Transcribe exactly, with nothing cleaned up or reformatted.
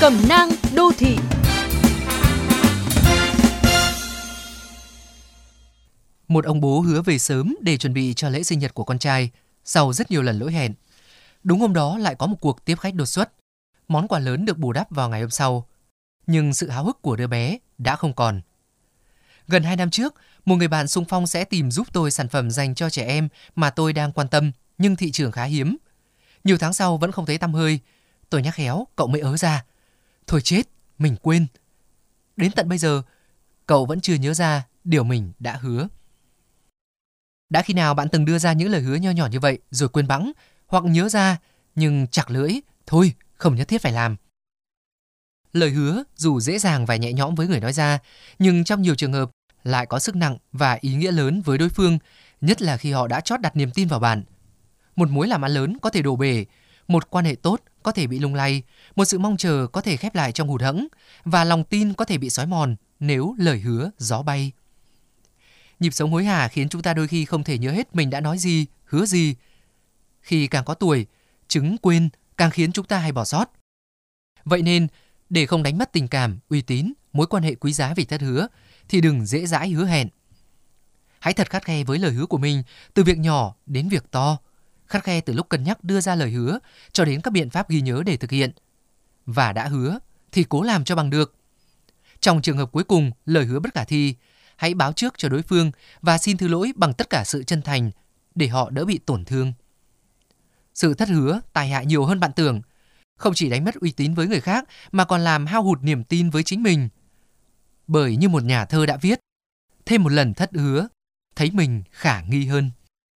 Cẩm nang đô thị. Một ông bố hứa về sớm để chuẩn bị cho lễ sinh nhật của con trai sau rất nhiều lần lỗi hẹn. Đúng hôm đó lại có một cuộc tiếp khách đột xuất. Món quà lớn được bù đắp vào ngày hôm sau. Nhưng sự háo hức của đứa bé đã không còn. Gần hai năm trước, một người bạn xung phong sẽ tìm giúp tôi sản phẩm dành cho trẻ em mà tôi đang quan tâm nhưng thị trường khá hiếm. Nhiều tháng sau vẫn không thấy tăm hơi. Tôi nhắc khéo, cậu mới ớ ra. Thôi chết, mình quên. Đến tận bây giờ, cậu vẫn chưa nhớ ra điều mình đã hứa. Đã khi nào bạn từng đưa ra những lời hứa nho nhỏ như vậy rồi quên bẵng hoặc nhớ ra nhưng chặt lưỡi, thôi không nhất thiết phải làm. Lời hứa dù dễ dàng và nhẹ nhõm với người nói ra nhưng trong nhiều trường hợp lại có sức nặng và ý nghĩa lớn với đối phương, nhất là khi họ đã chót đặt niềm tin vào bạn. Một mối làm ăn lớn có thể đổ bể, một quan hệ tốt có thể bị lung lay, một sự mong chờ có thể khép lại trong hụt hẫng và lòng tin có thể bị xói mòn nếu lời hứa gió bay. Nhịp sống hối hả khiến chúng ta đôi khi không thể nhớ hết mình đã nói gì, hứa gì. Khi càng có tuổi, chứng quên càng khiến chúng ta hay bỏ sót. Vậy nên, để không đánh mất tình cảm, uy tín, mối quan hệ quý giá vì thất hứa, thì đừng dễ dãi hứa hẹn. Hãy thật khắt khe với lời hứa của mình, từ việc nhỏ đến việc to. Khắt khe từ lúc cân nhắc đưa ra lời hứa cho đến các biện pháp ghi nhớ để thực hiện. Và đã hứa thì cố làm cho bằng được. Trong trường hợp cuối cùng, lời hứa bất khả thi, hãy báo trước cho đối phương và xin thứ lỗi bằng tất cả sự chân thành để họ đỡ bị tổn thương. Sự thất hứa tai hại nhiều hơn bạn tưởng, không chỉ đánh mất uy tín với người khác mà còn làm hao hụt niềm tin với chính mình. Bởi như một nhà thơ đã viết, thêm một lần thất hứa, thấy mình khả nghi hơn.